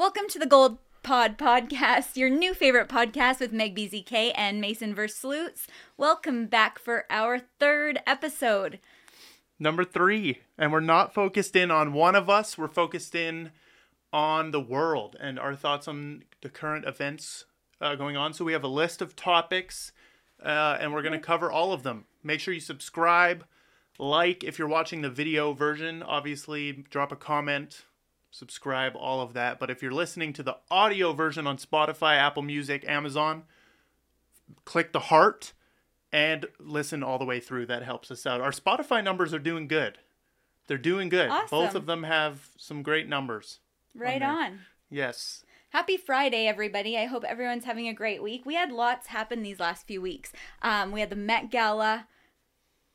Welcome to the Gold Pod podcast, your new favorite podcast with Meg BZK and Mason Versloots. Welcome back for our third episode. Number 3. And we're not focused in on one of us. We're focused in on the world and our thoughts on the current events going on. So we have a list of topics and we're going to cover all of them. Make sure you subscribe, like if you're watching the video version, obviously drop a comment. Subscribe, all of that. But if you're listening to the audio version on Spotify, Apple Music, Amazon, click the heart and listen all the way through. That helps us out. Our Spotify numbers are doing good. They're doing good. Awesome. Both of them have some great numbers. Right on. Yes. Happy Friday, everybody. I hope everyone's having a great week. We had lots happen these last few weeks. We had the Met Gala,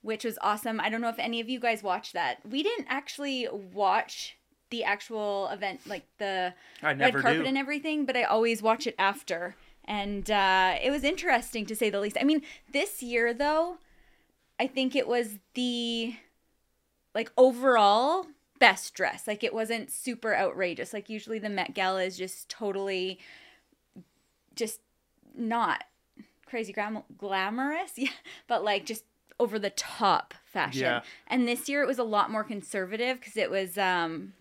which was awesome. I don't know if any of you guys watched that. We didn't actually watch the actual event, like the red carpet and everything, but I always watch it after. And it was interesting, to say the least. I mean, this year, though, I think it was the, like, overall best dress. Like, it wasn't super outrageous. Like, usually the Met Gala is just totally just not crazy glamorous, yeah, but, like, just over the top fashion. Yeah. And this year it was a lot more conservative because it was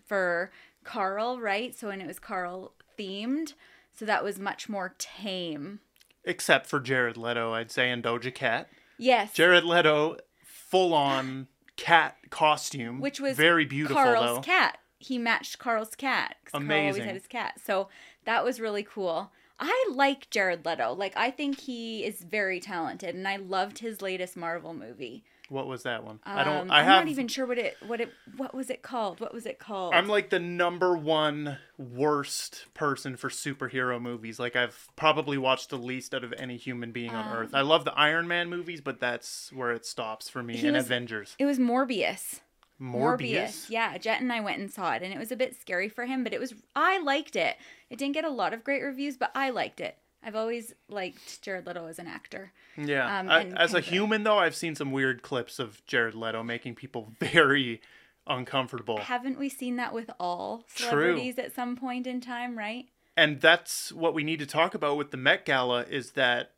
for Karl, right? So, and it was Karl themed. So that was much more tame. Except for Jared Leto, I'd say, and Doja Cat. Yes. Jared Leto, full on cat costume. Which was very beautiful, Karl's though. Cat. He matched Karl's cat. Amazing. Karl always had his cat. So that was really cool. I like Jared Leto. Like, I think he is very talented, and I loved his latest Marvel movie. What was that one? I'm not even sure what was it called? What was it called? I'm like the number one worst person for superhero movies. Like, I've probably watched the least out of any human being on Earth. I love the Iron Man movies, but that's where it stops for me. And Avengers. It was Morbius. Morbius. Yeah, Jet and I went and saw it, and it was a bit scary for him, but I liked it. It didn't get a lot of great reviews, but I liked it. I've always liked Jared Leto as an actor. Yeah. As a human, though, I've seen some weird clips of Jared Leto making people very uncomfortable. Haven't we seen that with all celebrities at some point in time, right? And that's what we need to talk about with the Met Gala, is that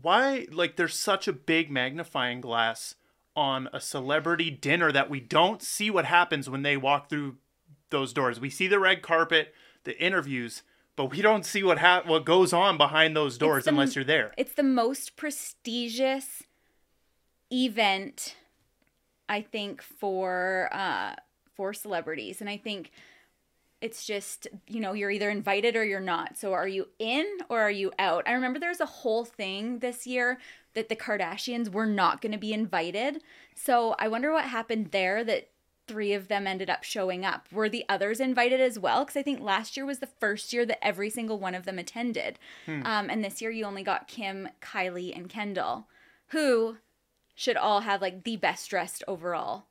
why, like, there's such a big magnifying glass on a celebrity dinner that we don't see what happens when they walk through those doors. We see the red carpet, the interviews, but we don't see what goes on behind those doors unless you're there. It's the most prestigious event, I think, for celebrities. And I think it's just, you know, you're either invited or you're not. So are you in or are you out? I remember there's a whole thing this year that the Kardashians were not going to be invited. So I wonder what happened there that 3 of them ended up showing up. Were the others invited as well? Because I think last year was the first year that every single one of them attended. And this year you only got Kim, Kylie, and Kendall, who should all have, like, the best dressed overall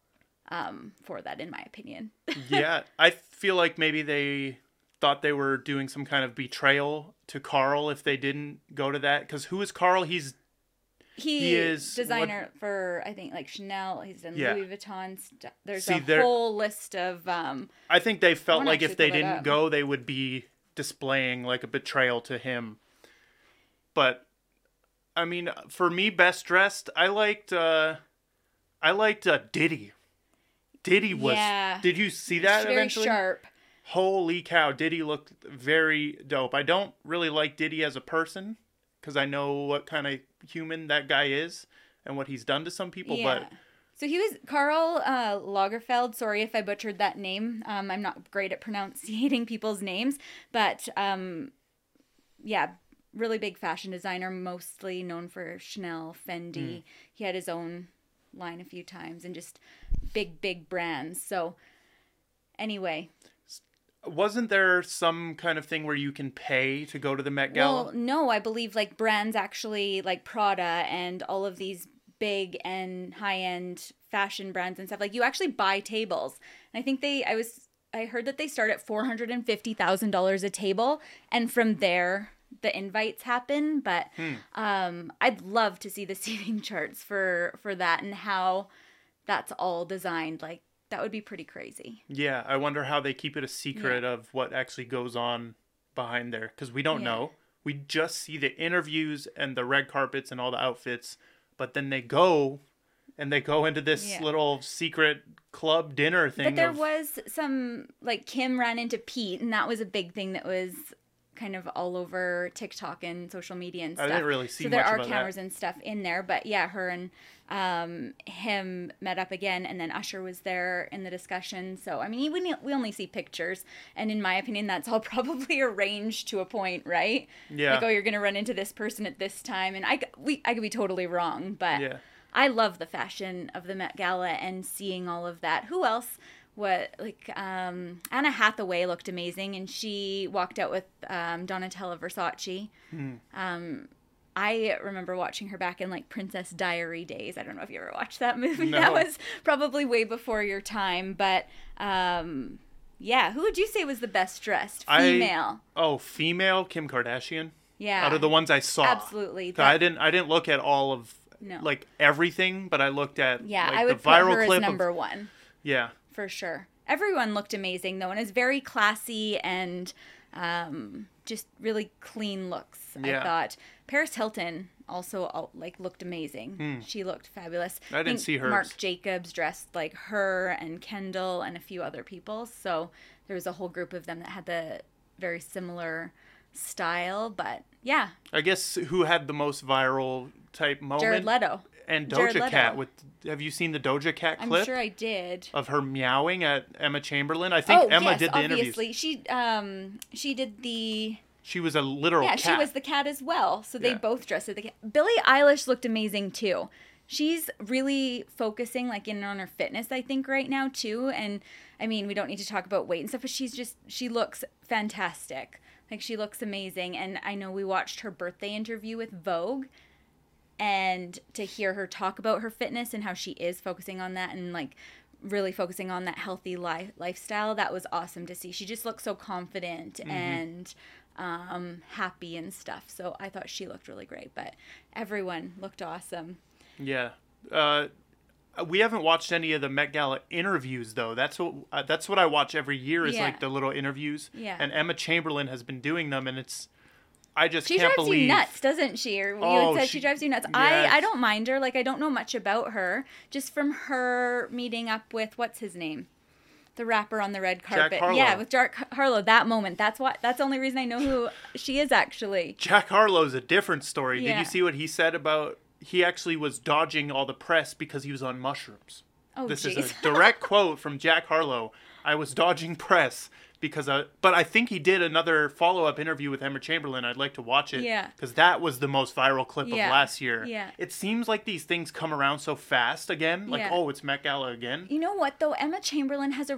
for that, in my opinion. Yeah, I feel like maybe they thought they were doing some kind of betrayal to Karl if they didn't go to that. Because who is Karl? He is designer for, I think, like, Chanel. He's in Louis Vuitton. There's a whole list of... I think they felt like if they didn't go, they would be displaying, like, a betrayal to him. But, I mean, for me, best dressed, I liked Diddy. Diddy was... Yeah. Did you see that eventually? Very sharp. Holy cow. Diddy looked very dope. I don't really like Diddy as a person, because I know what kind of human that guy is and what he's done to some people. Yeah. But so he was Karl Lagerfeld. Sorry if I butchered that name. I'm not great at pronouncing people's names, but really big fashion designer, mostly known for Chanel, Fendi. He had his own line a few times and just big brands. So anyway. Wasn't there some kind of thing where you can pay to go to the Met Gala? Well, no, I believe, like, brands actually, like Prada and all of these big and high-end fashion brands and stuff, like, you actually buy tables. And I think I heard that they start at $450,000 a table, and from there the invites happen. But I'd love to see the seating charts for that and how that's all designed, like. That would be pretty crazy. Yeah, I wonder how they keep it a secret of what actually goes on behind there because we don't know. We just see the interviews and the red carpets and all the outfits, but then they go and they go into this little secret club dinner thing. But there was some, like, Kim ran into Pete, and that was a big thing that was kind of all over TikTok and social media and stuff. I didn't really see much about that. So there are cameras and stuff in there, but yeah, her and him met up again, and then Usher was there in the discussion. So, I mean, we only see pictures, and in my opinion, that's all probably arranged to a point, right? Yeah. Like, oh, you're going to run into this person at this time, and I could be totally wrong, but I love the fashion of the Met Gala and seeing all of that. Who else? Anna Hathaway looked amazing, and she walked out with Donatella Versace. I remember watching her back in, like, Princess Diary days. I don't know if you ever watched that movie. No. That was probably way before your time, but who would you say was the best dressed female? Female Kim Kardashian. Yeah, out of the ones I saw, absolutely. I didn't look at all of like everything, but I looked at I would the viral put her clip as number one. Yeah. For sure. Everyone looked amazing, though, and it's very classy and just really clean looks, I thought. Paris Hilton also, like, looked amazing. She looked fabulous. I didn't see hers. Marc Jacobs dressed like her and Kendall and a few other people. So there was a whole group of them that had the very similar style, but yeah. I guess who had the most viral type moment? Jared Leto. And Doja Cat. Have you seen the Doja Cat clip? I'm sure I did. Of her meowing at Emma Chamberlain. I think Emma did the interviews. She did the... She was a literal cat. Yeah, she was the cat as well. So they both dressed as the cat. Billie Eilish looked amazing too. She's really focusing on her fitness, I think, right now too. And I mean, we don't need to talk about weight and stuff, but she looks fantastic. Like, she looks amazing. And I know we watched her birthday interview with Vogue. And to hear her talk about her fitness and how she is focusing on that and, like, really focusing on that healthy lifestyle, that was awesome to see. She just looked so confident and happy and stuff. So I thought she looked really great, but everyone looked awesome. Yeah. We haven't watched any of the Met Gala interviews, though. That's what I watch every year is, like, the little interviews. Yeah. And Emma Chamberlain has been doing them, and it's... She can't believe. She drives you nuts, doesn't she? She drives you nuts. Yes. I don't mind her. Like, I don't know much about her. Just from her meeting up with, what's his name? The rapper on the red carpet. Jack Harlow. Yeah, with Jack Harlow, that moment. That's the only reason I know who she is, actually. Jack Harlow's a different story. Yeah. Did you see what he said about, he actually was dodging all the press because he was on mushrooms. Oh, this geez. Is a direct quote from Jack Harlow. I was dodging press. But I think he did another follow-up interview with Emma Chamberlain. I'd like to watch it. Yeah. Because that was the most viral clip of last year. Yeah. It seems like these things come around so fast again. Like, it's Met Gala again. You know what, though? Emma Chamberlain has is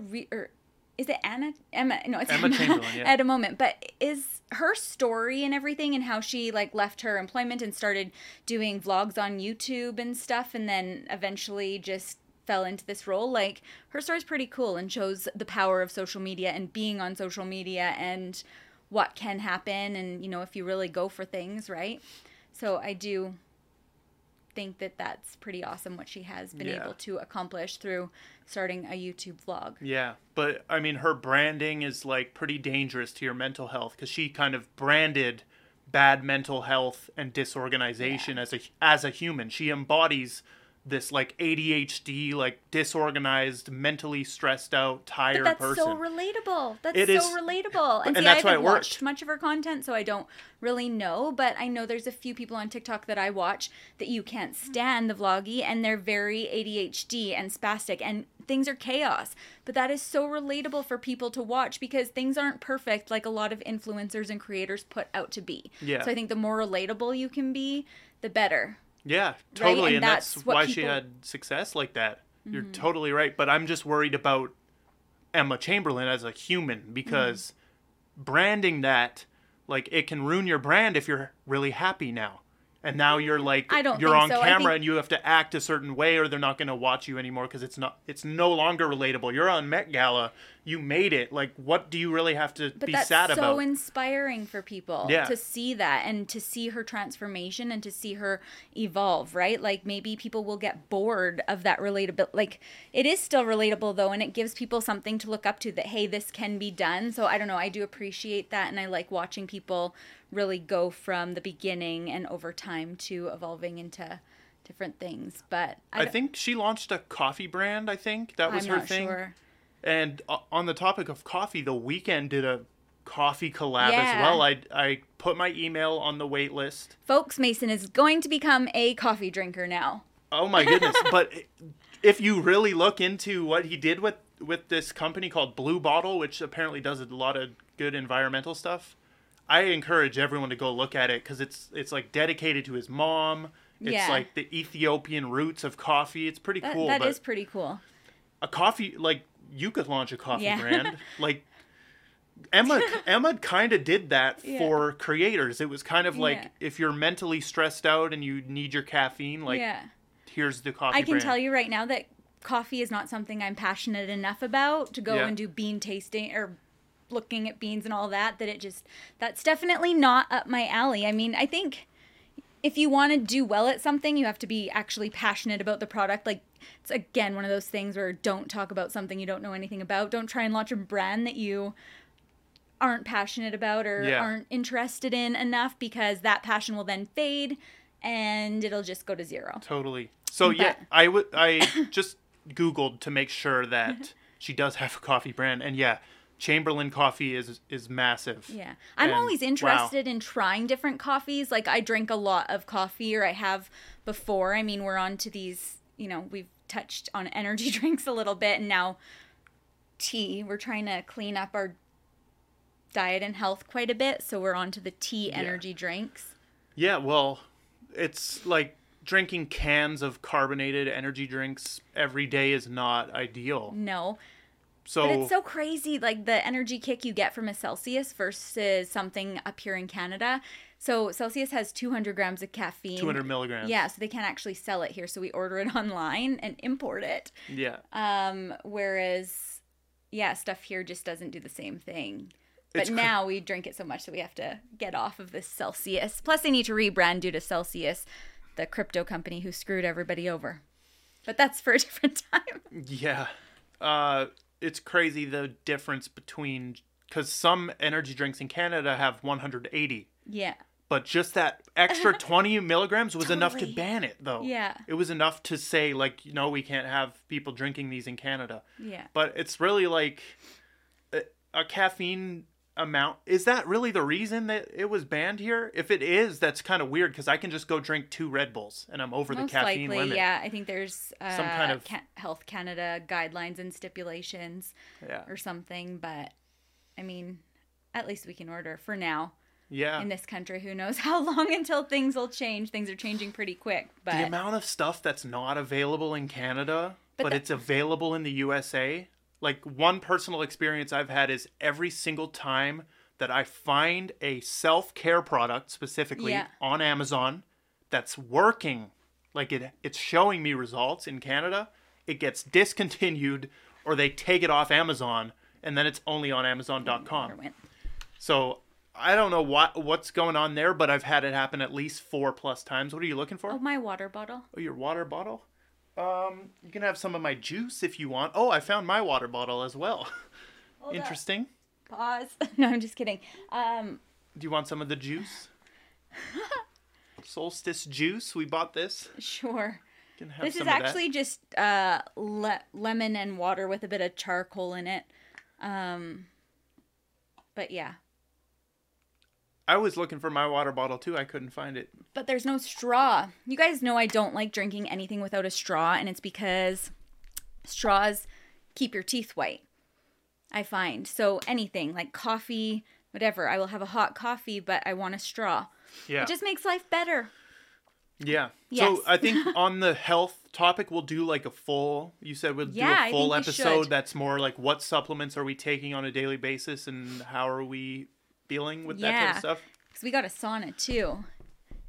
it Anna? Emma? No, it's Emma Chamberlain, at a moment. But is her story and everything and how she, like, left her employment and started doing vlogs on YouTube and stuff and then eventually just... fell into this role, like, her story's pretty cool and shows the power of social media and being on social media and what can happen and, you know, if you really go for things, right? So I do think that that's pretty awesome what she has been able to accomplish through starting a YouTube vlog. Yeah, but, I mean, her branding is, like, pretty dangerous to your mental health because she kind of branded bad mental health and disorganization as a human. She embodies... this, like, ADHD, like, disorganized, mentally stressed out, tired person. But that's so relatable. That's so relatable. And see, I haven't watched much of her content, so I don't really know. But I know there's a few people on TikTok that I watch that you can't stand the vloggy, and they're very ADHD and spastic, and things are chaos. But that is so relatable for people to watch because things aren't perfect like a lot of influencers and creators put out to be. Yeah. So I think the more relatable you can be, the better. Yeah, totally, right? And that's why she had success like that. You're totally right, but I'm just worried about Emma Chamberlain as a human because branding that, like, it can ruin your brand if you're really happy now. And now you're like, you're on camera and you have to act a certain way or they're not going to watch you anymore because it's no longer relatable. You're on Met Gala. you made it. Like, what do you really have to be sad about? But that's so inspiring for people to see that and to see her transformation and to see her evolve, right? Like, maybe people will get bored of that relatable. Like, it is still relatable, though, and it gives people something to look up to that, hey, this can be done. So, I don't know. I do appreciate that, and I like watching people really go from the beginning and over time to evolving into different things. But I think she launched a coffee brand. I think that was her thing. Sure. And on the topic of coffee, The Weeknd did a coffee collab as well. I put my email on the wait list. Folks, Mason is going to become a coffee drinker now. Oh my goodness. But if you really look into what he did with this company called Blue Bottle, which apparently does a lot of good environmental stuff, I encourage everyone to go look at it, because it's like dedicated to his mom. It's like the Ethiopian roots of coffee. It's pretty cool. That is pretty cool. A coffee, like, you could launch a coffee brand. Like, Emma kind of did that for creators. It was kind of like, if you're mentally stressed out and you need your caffeine, like, here's the coffee brand. I can tell you right now that coffee is not something I'm passionate enough about to go and do bean tasting or looking at beans and all that, that's definitely not up my alley. I mean, I think if you want to do well at something, you have to be actually passionate about the product. Like, it's, again, one of those things where don't talk about something you don't know anything about. Don't try and launch a brand that you aren't passionate about or aren't interested in enough, because that passion will then fade and it'll just go to zero. Totally. So, I just Googled to make sure that she does have a coffee brand. And, Chamberlain coffee is massive. I'm always interested in trying different coffees. Like, I drink a lot of coffee, or I have before. I mean, we're on to these, we've touched on energy drinks a little bit, and now tea. We're trying to clean up our diet and health quite a bit, so we're on to the tea energy drinks. Well, it's like drinking cans of carbonated energy drinks every day is not ideal. No. So, but it's so crazy, like, the energy kick you get from a Celsius versus something up here in Canada. So Celsius has 200 grams of caffeine. 200 milligrams. Yeah, so they can't actually sell it here. So we order it online and import it. Yeah. Whereas, stuff here just doesn't do the same thing. But now we drink it so much that we have to get off of this Celsius. Plus, they need to rebrand due to Celsius, the crypto company who screwed everybody over. But that's for a different time. Yeah. It's crazy the difference between, because some energy drinks in Canada have 180. But just that extra 20 milligrams was enough to ban it, though. It was enough to say, like, no, we can't have people drinking these in Canada. But it's really like a caffeine amount. Is that really the reason that it was banned here? If it is, that's kind of weird, because I can just go drink 2 Red Bulls and I'm over the caffeine limit. I think there's some kind of Health Canada guidelines and stipulations or something. But I mean, at least we can order for now. In this country, who knows how long until things will change. Things are changing pretty quick. But the amount of stuff that's not available in Canada, but it's available in the USA. Like, one personal experience I've had is every single time that I find a self-care product specifically on Amazon that's working, like it's showing me results in Canada, it gets discontinued or they take it off Amazon, and then it's only on Amazon.com. So I don't know what's going on there, but I've had it happen at least 4+ times. What are you looking for? Oh, my water bottle. Oh, your water bottle? You can have some of my juice if you want. Oh, I found my water bottle as well. Hold Interesting. Up. Pause. No, I'm just kidding. Do you want some of the juice? Solstice juice. We bought this. Sure. You can have this some is of actually that. Just lemon and water with a bit of charcoal in it. But yeah. I was looking for my water bottle, too. I couldn't find it. But there's no straw. You guys know I don't like drinking anything without a straw, and it's because straws keep your teeth white, I find. So anything, like coffee, whatever. I will have a hot coffee, but I want a straw. Yeah. It just makes life better. Yeah. Yes. So I think on the health topic, we'll do like a full, you said we'll do a full episode that's more like what supplements are we taking on a daily basis and how are we dealing with that kind of stuff. Because we got a sauna too.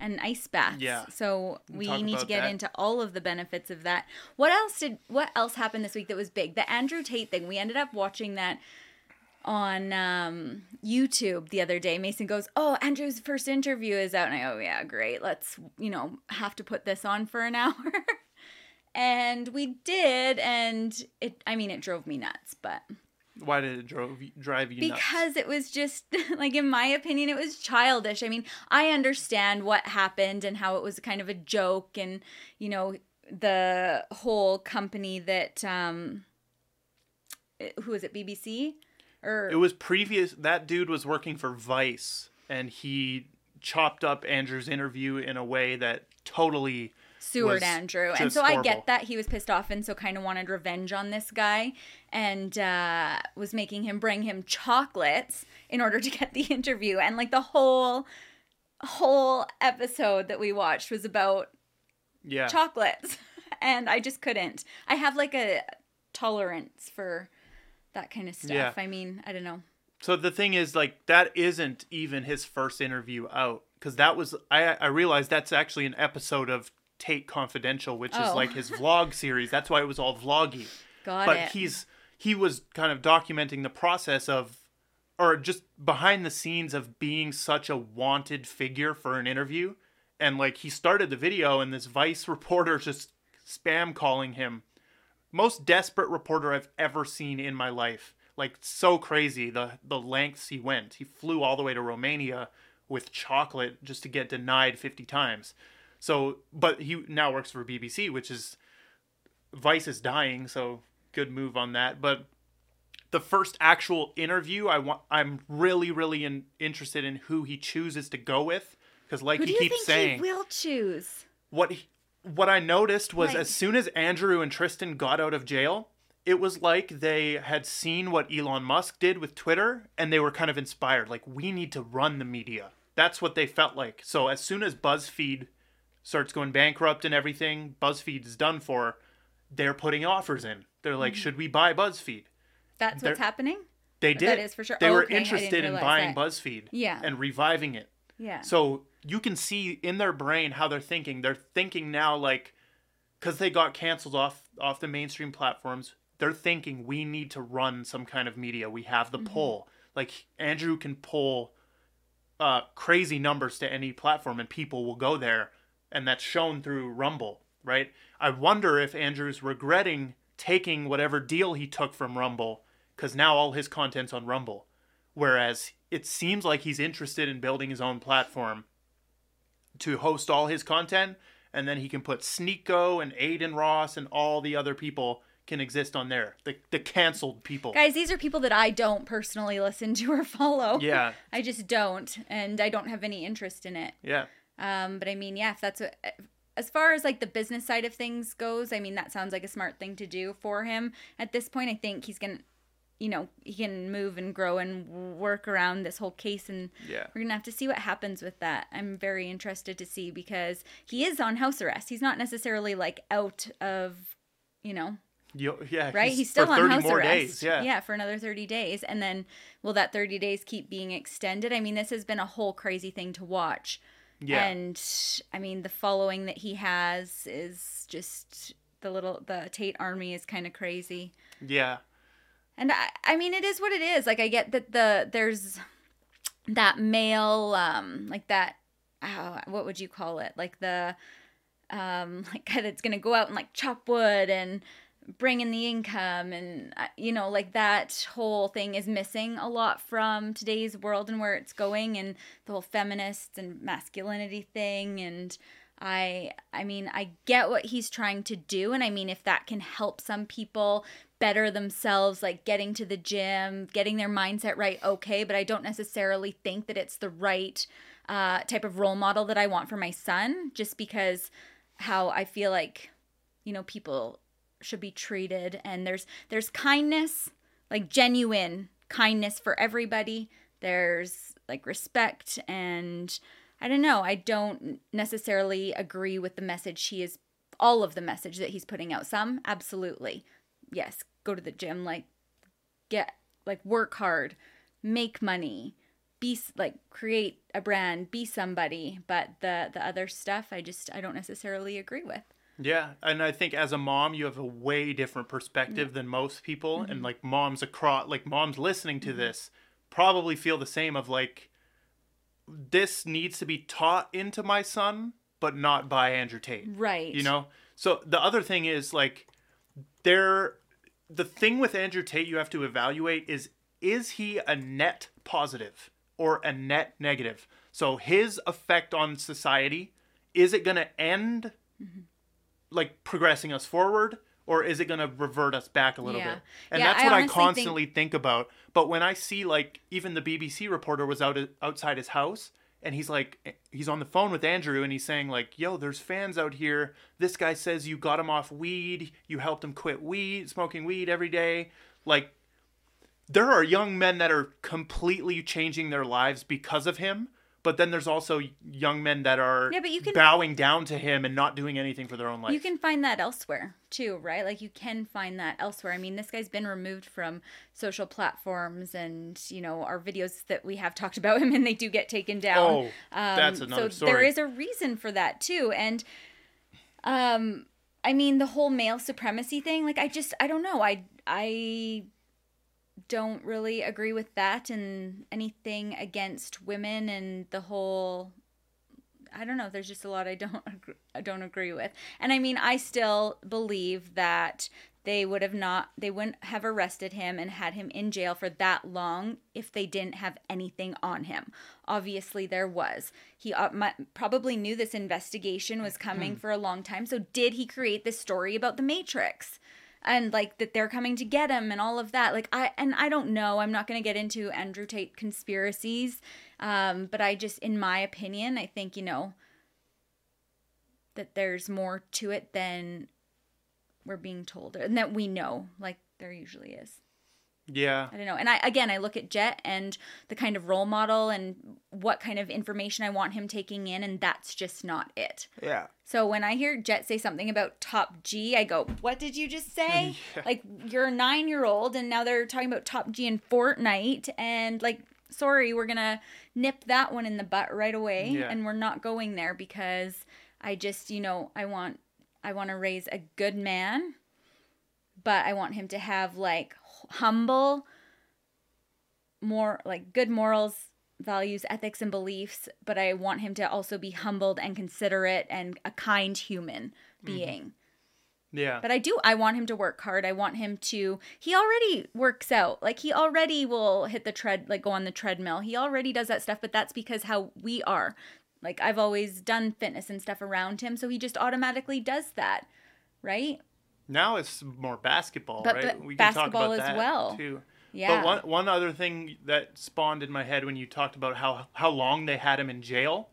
and ice baths. Yeah. So we need to get into all of the benefits of that. What else happened this week that was big? The Andrew Tate thing. We ended up watching that on YouTube the other day. Mason goes, "Oh, Andrew's first interview is out." And I go, "Oh, yeah, great. Let's, have to put this on for an hour." And we did, and it drove me nuts, but... Why did it drive you nuts? Because it was just, in my opinion, it was childish. I understand what happened and how it was kind of a joke and, the whole company that, who was it, BBC? It was previous, that dude was working for Vice, and he chopped up Andrew's interview in a way that totally... Seward Andrew. And so horrible. I get that he was pissed off and so kind of wanted revenge on this guy and was making him bring him chocolates in order to get the interview. And the whole episode that we watched was about chocolates. And I just couldn't. I have a tolerance for that kind of stuff. Yeah. I don't know. So the thing is that isn't even his first interview out because that was, I realized that's actually an episode of Tate Confidential, which is his vlog series. That's why it was all vloggy. But he was kind of documenting the process of, or just behind the scenes of being such a wanted figure for an interview. And he started the video and this Vice reporter just spam calling him. Most desperate reporter I've ever seen in my life. So crazy the lengths he went. He flew all the way to Romania with chocolate just to get denied 50 times. So, but he now works for BBC, which is, Vice is dying, so good move on that. But the first actual interview, I'm really, really interested in who he chooses to go with. Because he keeps saying... Who do you think he will choose? What I noticed was as soon as Andrew and Tristan got out of jail, it was they had seen what Elon Musk did with Twitter, and they were kind of inspired. We need to run the media. That's what they felt like. So as soon as BuzzFeed... starts going bankrupt and everything, BuzzFeed's done for, they're putting offers in. They're should we buy BuzzFeed? That's what's happening? They did. That is for sure. They were interested in buying BuzzFeed and reviving it. Yeah. So you can see in their brain how they're thinking. They're thinking now because they got canceled off the mainstream platforms, they're thinking we need to run some kind of media. We have the poll. Andrew can pull crazy numbers to any platform and people will go there. And that's shown through Rumble, right? I wonder if Andrew's regretting taking whatever deal he took from Rumble because now all his content's on Rumble. Whereas it seems like he's interested in building his own platform to host all his content. And then he can put Sneeko and Adin Ross and all the other people can exist on there. The canceled people. Guys, these are people that I don't personally listen to or follow. Yeah. I just don't. And I don't have any interest in it. Yeah. If that's what, as far as the business side of things goes, that sounds like a smart thing to do for him at this point. I think he's going to, he can move and grow and work around this whole case. And we're going to have to see what happens with that. I'm very interested to see because he is on house arrest. He's not necessarily out of, Yeah, right? He's still on house arrest. Days, yeah, for another 30 days. And then will that 30 days keep being extended? This has been a whole crazy thing to watch. Yeah. And the following that he has is just the Tate army is kind of crazy. Yeah. And I mean, it is what it is. I get that there's that male, what would you call it? The guy that's going to go out and chop wood and bring in the income and, that whole thing is missing a lot from today's world and where it's going and the whole feminists and masculinity thing. And I get what he's trying to do. And if that can help some people better themselves, getting to the gym, getting their mindset right, okay. But I don't necessarily think that it's the right type of role model that I want for my son, just because how I feel people should be treated. And there's kindness, genuine kindness for everybody. There's respect, and I don't know, I don't necessarily agree with the message all of the message that he's putting out. Some absolutely, yes, go to the gym, work hard, make money, be like, create a brand, be somebody. But the other stuff, I don't necessarily agree with. Yeah, and I think as a mom, you have a way different perspective than most people, and like moms across, like moms listening to this, probably feel the same of like, this needs to be taught into my son, but not by Andrew Tate, right? You know. So the other thing is like, the thing with Andrew Tate you have to evaluate is he a net positive or a net negative? So his effect on society, is it going to end? Like progressing us forward, or is it going to revert us back a little bit? And that's what I constantly think about. But when I see like even the BBC reporter was outside his house, and he's like, he's on the phone with Andrew, and he's saying like, yo, there's fans out here. This guy says you got him off weed. You helped him quit smoking weed every day. Like, there are young men that are completely changing their lives because of him. But then there's also young men that are bowing down to him and not doing anything for their own life. You can find that elsewhere too, right? Like you can find that elsewhere. I mean, this guy's been removed from social platforms, and, you know, our videos that we have talked about him, and they do get taken down. Oh, that's another story. So there is a reason for that too. And, I mean, the whole male supremacy thing, like I don't know. I don't really agree with that, and anything against women and the whole, I don't know, there's just a lot I don't agree with. And I mean, I still believe that they wouldn't have arrested him and had him in jail for that long if they didn't have anything on him. Obviously there was. He probably knew this investigation was coming for a long time, so did he create this story about the Matrix? And, like, that they're coming to get him and all of that. Like, I don't know. I'm not going to get into Andrew Tate conspiracies. But I just, in my opinion, I think, you know, that there's more to it than we're being told. And that we know, like, there usually is. Yeah. I don't know. And I look at Jet and the kind of role model and what kind of information I want him taking in, and that's just not it. Yeah. So when I hear Jet say something about Top G, I go, what did you just say? Yeah. Like, you're a 9-year-old, and now they're talking about Top G and Fortnite, and like, sorry, we're going to nip that one in the butt right away, and we're not going there, because I just, you know, I want to raise a good man, but I want him to have like humble, more like good morals, values, ethics, and beliefs, but I want him to also be humbled and considerate and a kind human being. Yeah. But I want him to work hard. I want him to, he already works out. Like, he already will hit the go on the treadmill. He already does that stuff, but that's because how we are. Like, I've always done fitness and stuff around him, so he just automatically does that, right? Now it's more basketball, right? But we can talk about that as well, too. Yeah. But one other thing that spawned in my head when you talked about how long they had him in jail,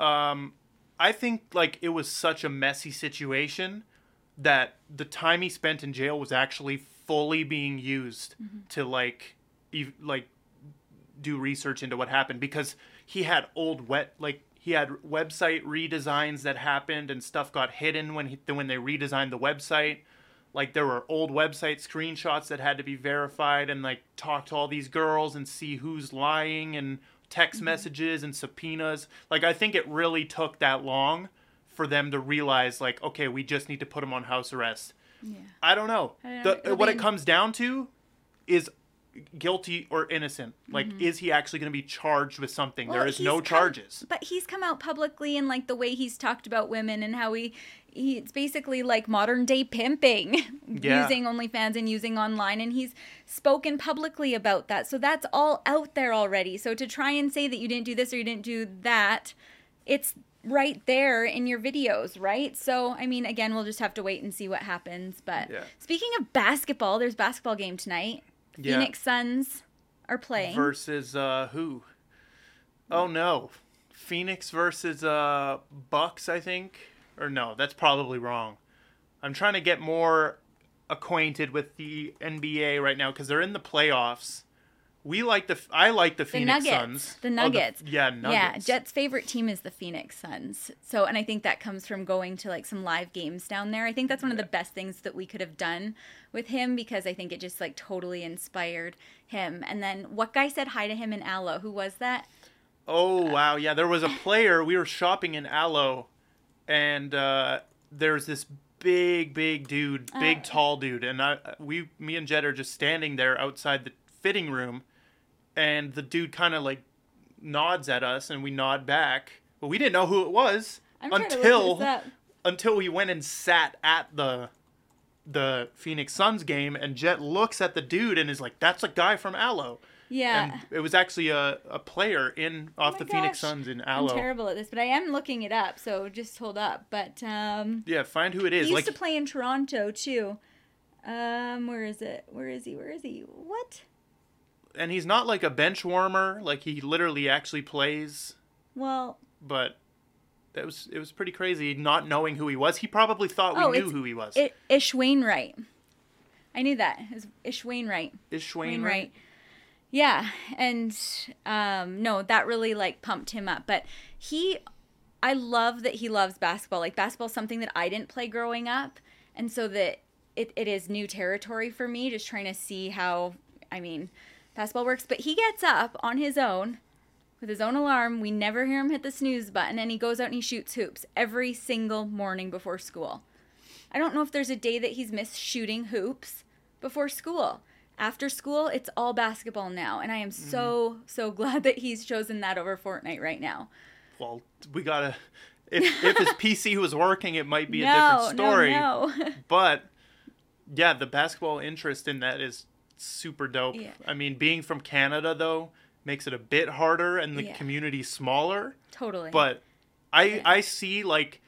I think like it was such a messy situation that the time he spent in jail was actually fully being used to like do research into what happened, because he had he had website redesigns that happened, and stuff got hidden when they redesigned the website. Like, there were old website screenshots that had to be verified, and like talk to all these girls and see who's lying, and text messages and subpoenas. Like, I think it really took that long for them to realize like, okay, we just need to put him on house arrest. Yeah. I don't know. What it comes down to is guilty or innocent. Like, is he actually going to be charged with something? Well, there is no charges. But he's come out publicly, and like the way he's talked about women, and how it's basically like modern day pimping, using OnlyFans and using online, and he's spoken publicly about that. So that's all out there already. So to try and say that you didn't do this or you didn't do that, it's right there in your videos, right? So, I mean, again, we'll just have to wait and see what happens. But speaking of basketball, there's a basketball game tonight. Phoenix Suns are playing. Versus who? Oh, no. Phoenix versus Bucks, I think. Or no, that's probably wrong. I'm trying to get more acquainted with the NBA right now, because they're in the playoffs. I like the Phoenix Suns. The Nuggets. Nuggets. Yeah, Jet's favorite team is the Phoenix Suns. So, and I think that comes from going to like some live games down there. I think that's one of the best things that we could have done with him, because I think it just like totally inspired him. And then what guy said hi to him in Aloe? Who was that? Oh, wow. Yeah, there was a player. We were shopping in Aloe, and there's this big dude, tall dude. And me and Jet are just standing there outside the fitting room. And the dude kind of, like, nods at us, and we nod back. But we didn't know who it was until we went and sat at the Phoenix Suns game. And Jet looks at the dude and is like, that's a guy from Aloe. Yeah. And it was actually a player off the Phoenix Suns in Aloe. I'm terrible at this, but I am looking it up, so just hold up. But, yeah, find who it is. He used to play in Toronto, too. Where is it? Where is he? What? And he's not like a bench warmer, like he literally actually plays. Well, but it was pretty crazy not knowing who he was. He probably thought we knew who he was. Ish Wainwright. I knew that. It was Ish Wainwright. Ish Wainwright. Yeah, and no, that really like pumped him up. But I love that he loves basketball. Like basketball's something that I didn't play growing up, and so that it is new territory for me. Just trying to see how. I mean. Basketball works, but he gets up on his own with his own alarm. We never hear him hit the snooze button, and he goes out and he shoots hoops every single morning before school. I don't know if there's a day that he's missed shooting hoops before school. After school, it's all basketball now, and I am so glad that he's chosen that over Fortnite right now. Well, we gotta... If his PC was working, it might be a different story. No. But, yeah, the basketball interest in that is... super dope. Yeah. I mean, being from Canada though makes it a bit harder and the community smaller. Totally. But I see like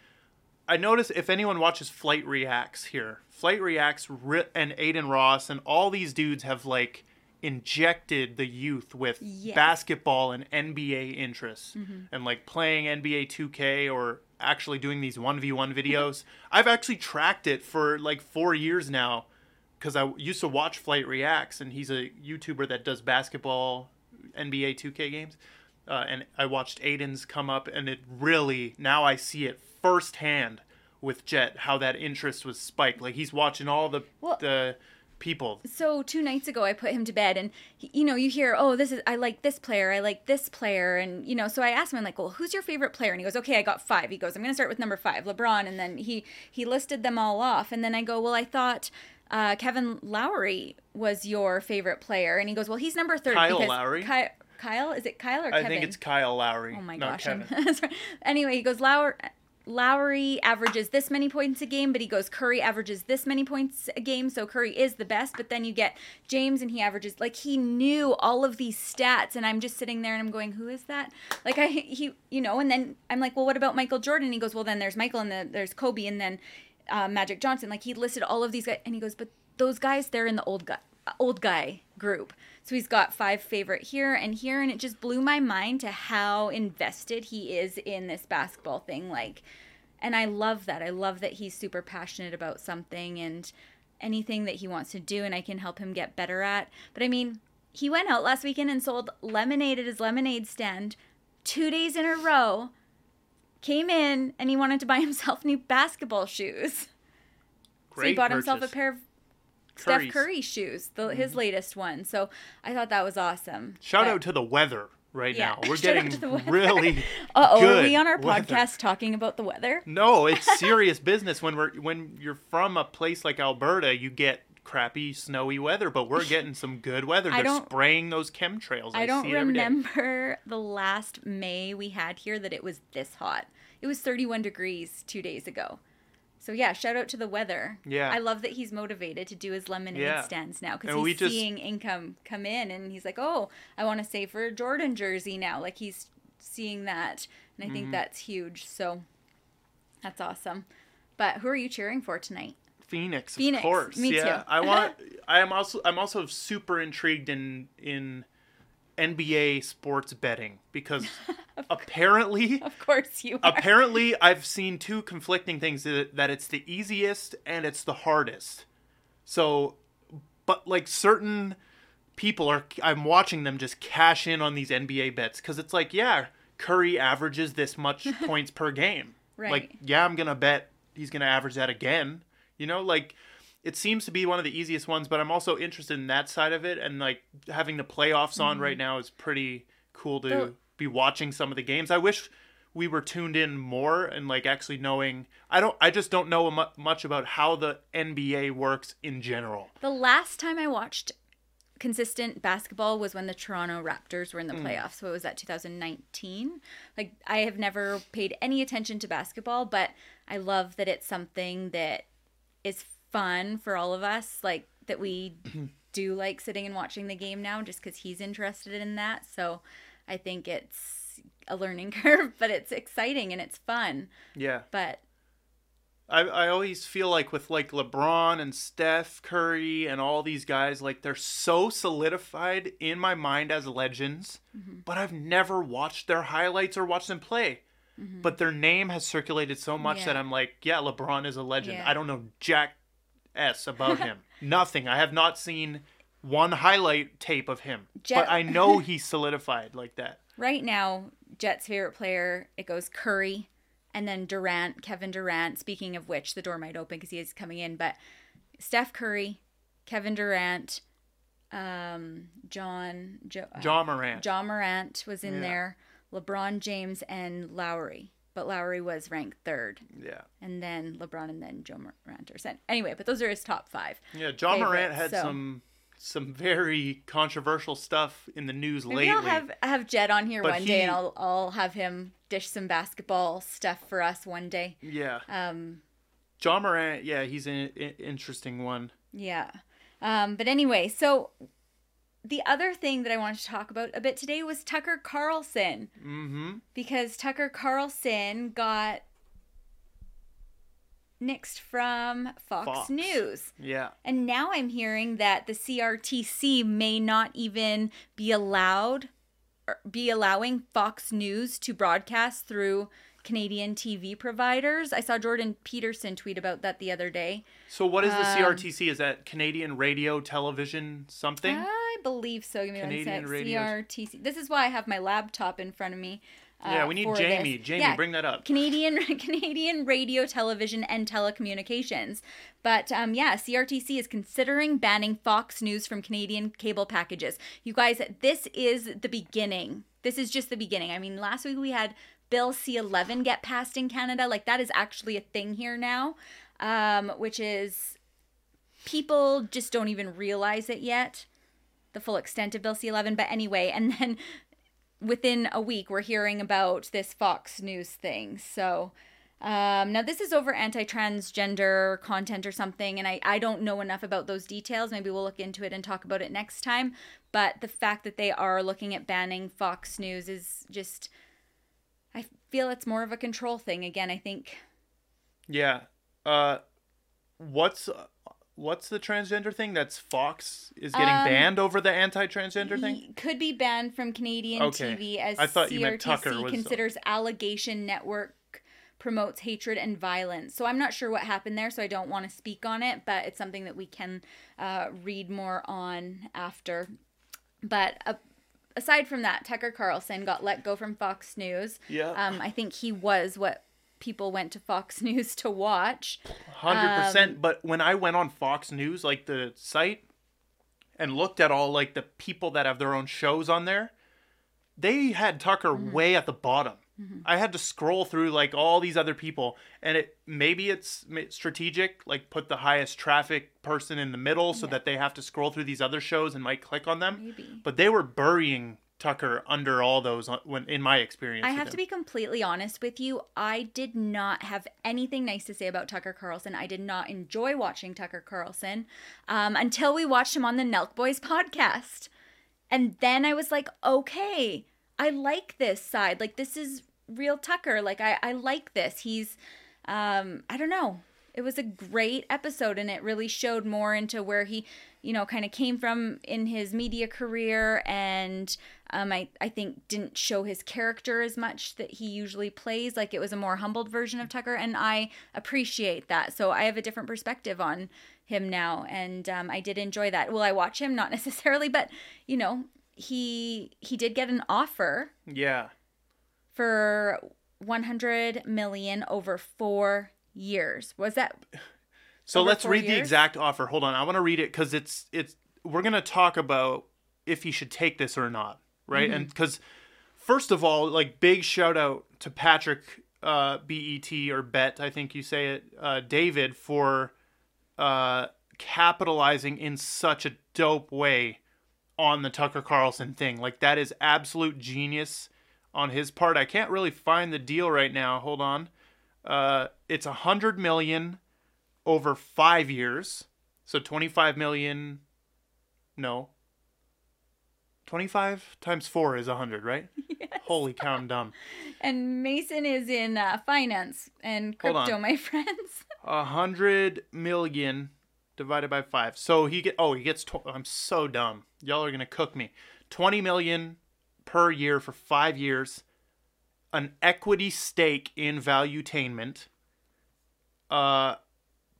I notice if anyone watches Flight Reacts here, Flight Reacts and Adin Ross and all these dudes have like injected the youth with basketball and NBA interests and like playing NBA 2K or actually doing these 1v1 videos. I've actually tracked it for like 4 years now. Because I used to watch Flight Reacts, and he's a YouTuber that does basketball, NBA 2K games. And I watched Aiden's come up, and it really, now I see it firsthand with Jet, how that interest was spiked. Like, he's watching all the people. So, 2 nights ago, I put him to bed, and, you hear, I like this player. And, so I asked him, I'm like, well, who's your favorite player? And he goes, okay, I got 5. He goes, I'm going to start with number 5, LeBron. And then he listed them all off. And then I go, well, I thought... Kevin Lowry was your favorite player, and he goes, well, he's number 30. Kyle Lowry? Kyle? Is it Kyle or Kevin? I think it's Kyle Lowry. Oh, my gosh. Sorry. Anyway, he goes, Lowry averages this many points a game, but he goes, Curry averages this many points a game, so Curry is the best, but then you get James, and he averages, like, he knew all of these stats, and I'm just sitting there, and I'm going, who is that? Like, and then I'm like, well, what about Michael Jordan? And he goes, well, then there's Michael, and then there's Kobe, and then... Magic Johnson, like he listed all of these guys, and he goes, but those guys, they're in the old guy group. So he's got 5 favorite here, and it just blew my mind to how invested he is in this basketball thing. Like, and I love that. I love that he's super passionate about something and anything that he wants to do, and I can help him get better at. But I mean, he went out last weekend and sold lemonade at his lemonade stand 2 days in a row. Came in, and he wanted to buy himself new basketball shoes. Great so he bought himself a pair of Steph Curry shoes, his latest one. So I thought that was awesome. Shout out to the weather now. We're getting really good. Are we on our podcast talking about the weather? No, it's serious business. When you're from a place like Alberta, you get crappy, snowy weather, but we're getting some good weather. They're spraying those chemtrails. I don't see it every day. Remember the last May we had here that it was this hot. It was 31 degrees 2 days ago. So yeah, shout out to the weather. Yeah. I love that he's motivated to do his lemonade stands now because he's seeing income come in and he's like, oh, I want to save for a Jordan jersey now. Like he's seeing that and I think that's huge. So that's awesome. But who are you cheering for tonight? Phoenix, of course. Me too. I'm also super intrigued in NBA sports betting because Of course you are. Apparently, I've seen 2 conflicting things that it's the easiest and it's the hardest. So, but like certain people are, I'm watching them just cash in on these NBA bets. Because it's like, yeah, Curry averages this much points per game. Right. Like, yeah, I'm going to bet he's going to average that again. You know, like, it seems to be one of the easiest ones, but I'm also interested in that side of it. And, like, having the playoffs on right now is pretty cool to be watching some of the games. I wish we were tuned in more and, like, actually knowing. I just don't know much about how the NBA works in general. The last time I watched consistent basketball was when the Toronto Raptors were in the playoffs. What was that, 2019? Like, I have never paid any attention to basketball, but I love that it's something that is fun for all of us, like, that we do like sitting and watching the game now just because he's interested in that. So I think it's a learning curve, but it's exciting and it's fun. Yeah. But I always feel like with, like, LeBron and Steph Curry and all these guys, like, they're so solidified in my mind as legends, but I've never watched their highlights or watched them play. But their name has circulated so much that I'm like, yeah, LeBron is a legend. I don't know jack about him. Nothing. I have not seen one highlight tape of him, but I know he's solidified like that. Right now, Jet's favorite player, it goes Curry. And then Durant, Kevin Durant, speaking of which, the door might open because he is coming in. But Steph Curry, Kevin Durant, Ja Morant. Ja Morant was in there. LeBron James and Lowry. But Lowry was ranked third. Yeah. And then LeBron and then Ja Morant are sent. Anyway, but those are his top five. Yeah, Ja Morant had some very controversial stuff in the news lately. Maybe I'll have Jed on here one day, and I'll have him dish some basketball stuff for us one day. Yeah. Ja Morant, yeah, he's an interesting one. Yeah. But anyway, so the other thing that I wanted to talk about a bit today was Tucker Carlson. Because Tucker Carlson got nixed from Fox News. Yeah. And now I'm hearing that the CRTC may not even be allowed, or be allowing Fox News to broadcast through Canadian TV providers. I saw Jordan Peterson tweet about that the other day. So what is the CRTC? Is that Canadian Radio Television something? I believe so. Give me one sec. CRTC. This is why I have my laptop in front of me. Yeah, we need Jamie. This. Jamie, yeah, bring that up. Canadian Radio, Television, and Telecommunications. But yeah, CRTC is considering banning Fox News from Canadian cable packages. You guys, this is the beginning. This is just the beginning. I mean, last week we had Bill C-11 get passed in Canada. Like, that is actually a thing here now, which is people just don't even realize it yet, the full extent of Bill C-11. But anyway, and then within a week, we're hearing about this Fox News thing. So now this is over anti-transgender content or something, and I don't know enough about those details. Maybe we'll look into it and talk about it next time. But the fact that they are looking at banning Fox News is just, I feel it's more of a control thing again, I think. Yeah. What's the transgender thing? That's Fox is getting banned over the anti-transgender thing? Could be banned from Canadian TV as CRTC considers allegation network promotes hatred and violence. So I'm not sure what happened there, so I don't want to speak on it, but it's something that we can read more on after. But aside from that, Tucker Carlson got let go from Fox News. Yeah. I think he was what people went to Fox News to watch. 100%. But when I went on Fox News, like the site, and looked at all like the people that have their own shows on there, they had Tucker way at the bottom. I had to scroll through like all these other people, and maybe it's strategic, like put the highest traffic person in the middle so that they have to scroll through these other shows and might click on them. Maybe. But they were burying Tucker under all those, when in my experience. I have to be completely honest with you. I did not have anything nice to say about Tucker Carlson. I did not enjoy watching Tucker Carlson until we watched him on the Nelk Boys podcast. And then I was like, okay, I like this side. Like, this is real Tucker. Like, I like this. He's, I don't know. It was a great episode, and it really showed more into where he, you know, kind of came from in his media career, and I think didn't show his character as much that he usually plays. Like, it was a more humbled version of Tucker, and I appreciate that. So I have a different perspective on him now, and I did enjoy that. Will I watch him? Not necessarily, but, you know, he did get an offer. Yeah. For $100 million over 4 years. Was that? So let's read the exact offer. Hold on. I want to read it because it's we're going to talk about if he should take this or not. Right. Mm-hmm. And because first of all, like, big shout out to Patrick, B-E-T or Bet, I think you say it, David, for capitalizing in such a dope way on the Tucker Carlson thing. Like, that is absolute genius on his part. I can't really find the deal right now. Hold on. It's $100 million over 5 years. So $25 million. No. 25 times 4 is 100, right? Yes. Holy cow, I'm dumb. And Mason is in finance and crypto, my friends. 100 million divided by 5. So I'm so dumb. Y'all are going to cook me. $20 million per year for 5 years. An equity stake in Valuetainment.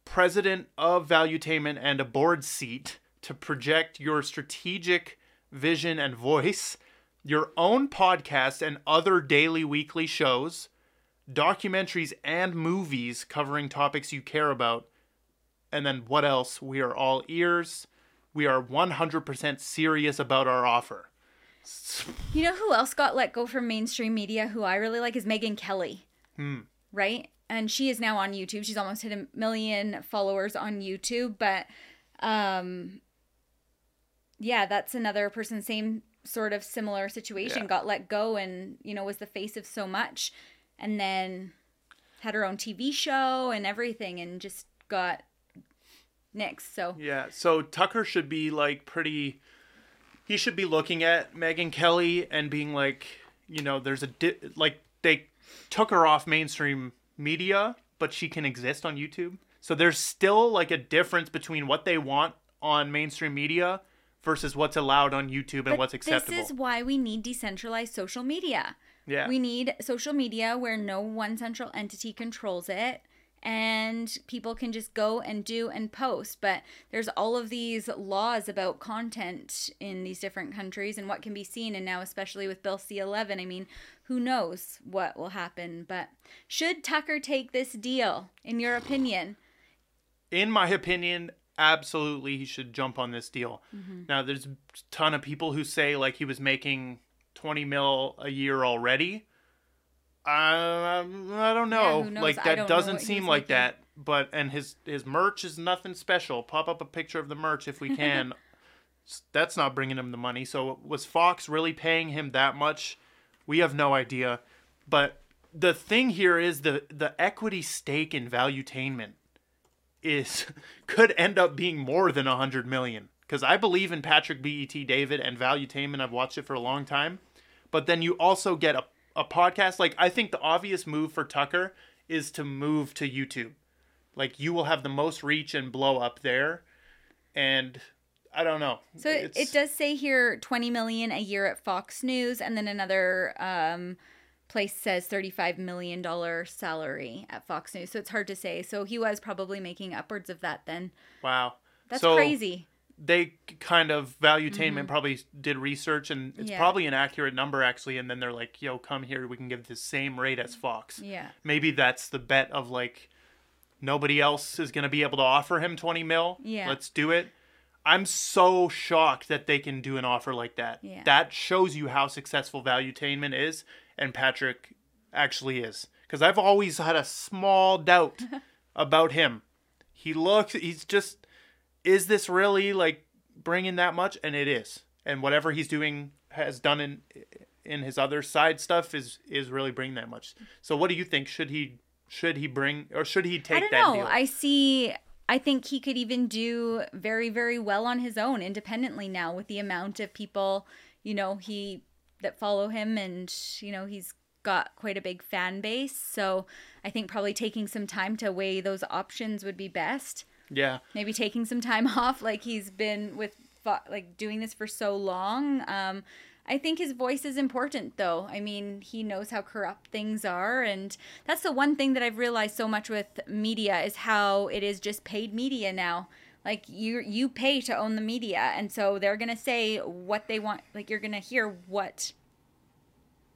President of Valuetainment and a board seat to project your strategic vision and voice, your own podcast and other daily, weekly shows, documentaries and movies covering topics you care about, and then what else? We are all ears. We are 100% serious about our offer. You know who else got let go from mainstream media who I really like is Megyn Kelly. Right? And she is now on YouTube. She's almost hit 1 million followers on YouTube, but yeah, that's another person, same sort of similar situation, yeah. Got let go and, you know, was the face of so much, and then had her own TV show and everything and just got nixed. So yeah, so Tucker should be like he should be looking at Megyn Kelly and being like, you know, there's like they took her off mainstream media, but she can exist on YouTube. So there's still like a difference between what they want on mainstream media versus what's allowed on YouTube and what's acceptable. This is why we need decentralized social media. Yeah. We need social media where no one central entity controls it and people can just go and do and post. But there's all of these laws about content in these different countries and what can be seen. And now, especially with Bill C-11, I mean, who knows what will happen. But should Tucker take this deal, in your opinion? In my opinion, absolutely, he should jump on this deal. Mm-hmm. Now, there's a ton of people who say like he was making 20 mil a year already. I don't know. Yeah, like, that doesn't seem like making that. But and his merch is nothing special. Pop up a picture of the merch if we can. That's not bringing him the money. So was Fox really paying him that much? We have no idea. But the thing here is the equity stake in Valuetainment could end up being more than $100 million, because I believe in Patrick B.E.T. David and Valuetainment. I've watched it for a long time. But then you also get a podcast. Like, I think the obvious move for Tucker is to move to YouTube. Like, you will have the most reach and blow up there. And I don't know. So it does say here $20 million a year at Fox News, and then another place says $35 million salary at Fox News. So it's hard to say. So he was probably making upwards of that then. Wow. That's so crazy. They kind of, Valuetainment probably did research, and it's probably an accurate number actually. And then they're like, yo, come here. We can give the same rate as Fox. Yeah. Maybe that's the bet of like, nobody else is going to be able to offer him 20 mil. Yeah. Let's do it. I'm so shocked that they can do an offer like that. Yeah. That shows you how successful Valuetainment is. And Patrick actually is. Because I've always had a small doubt about him. He's just, is this really like bringing that much? And it is. And whatever he's doing, has done in his other side stuff is really bringing that much. So what do you think? Should he bring, or should he take that deal? I don't know. I think he could even do very, very well on his own independently now with the amount of people, you know, that follow him, and you know he's got quite a big fan base. So I think probably taking some time to weigh those options would be best. Yeah. Maybe taking some time off, like he's been with doing this for so long. I think his voice is important, though. I mean, he knows how corrupt things are. And that's the one thing that I've realized so much with media is how it is just paid media now. Like, you pay to own the media. And so they're going to say what they want. Like, you're going to hear what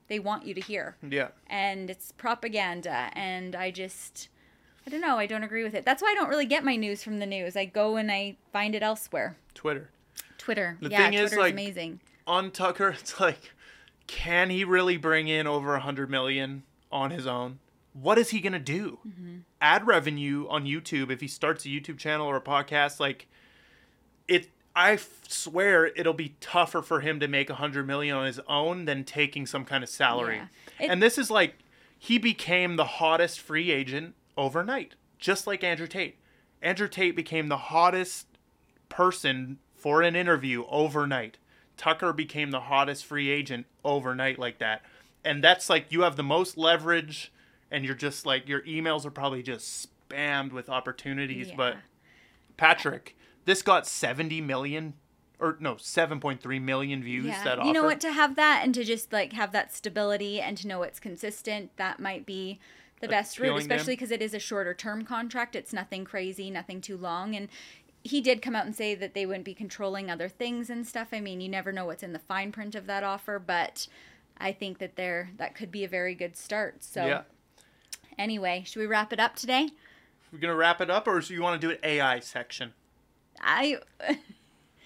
they want you to hear. Yeah. And it's propaganda. And I don't know. I don't agree with it. That's why I don't really get my news from the news. I go and I find it elsewhere. Twitter. The thing is, amazing. On Tucker, it's like, can he really bring in over 100 million on his own? What is he going to do? Mm-hmm. Ad revenue on YouTube, if he starts a YouTube channel or a podcast, like, I swear it'll be tougher for him to make 100 million on his own than taking some kind of salary. Yeah. And this is like, he became the hottest free agent overnight, just like Andrew Tate. Andrew Tate became the hottest person for an interview overnight. Tucker became the hottest free agent overnight like that. And that's like, you have the most leverage and you're just like, your emails are probably just spammed with opportunities. Yeah. But Patrick, this got 7.3 million views. Yeah. That offer. You know what, to have that and to just like have that stability and to know it's consistent, that might be the best route, especially because it is a shorter term contract. It's nothing crazy, nothing too long. And he did come out and say that they wouldn't be controlling other things and stuff. I mean, you never know what's in the fine print of that offer, but I think that that could be a very good start. So yeah. Anyway, should we wrap it up today? We're going to wrap it up, or do you want to do an AI section?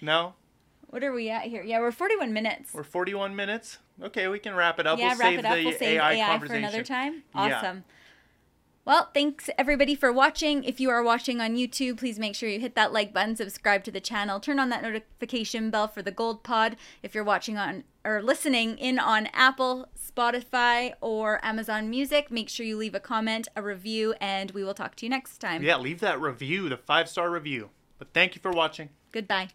No? What are we at here? Yeah, we're 41 minutes. We're 41 minutes? Okay, we can wrap it up. Yeah, we'll wrap it up. We'll save AI for another time. Awesome. Yeah. Well, thanks everybody for watching. If you are watching on YouTube, please make sure you hit that like button, subscribe to the channel, turn on that notification bell for the Gold Pod. If you're watching on or listening in on Apple, Spotify, or Amazon Music, make sure you leave a comment, a review, and we will talk to you next time. Yeah, leave that review, the 5-star review. But thank you for watching. Goodbye.